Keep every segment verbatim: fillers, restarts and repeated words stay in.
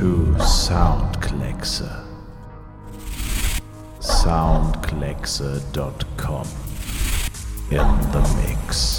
to Soundclexer. soundclexer dot com in the mix.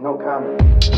No comment.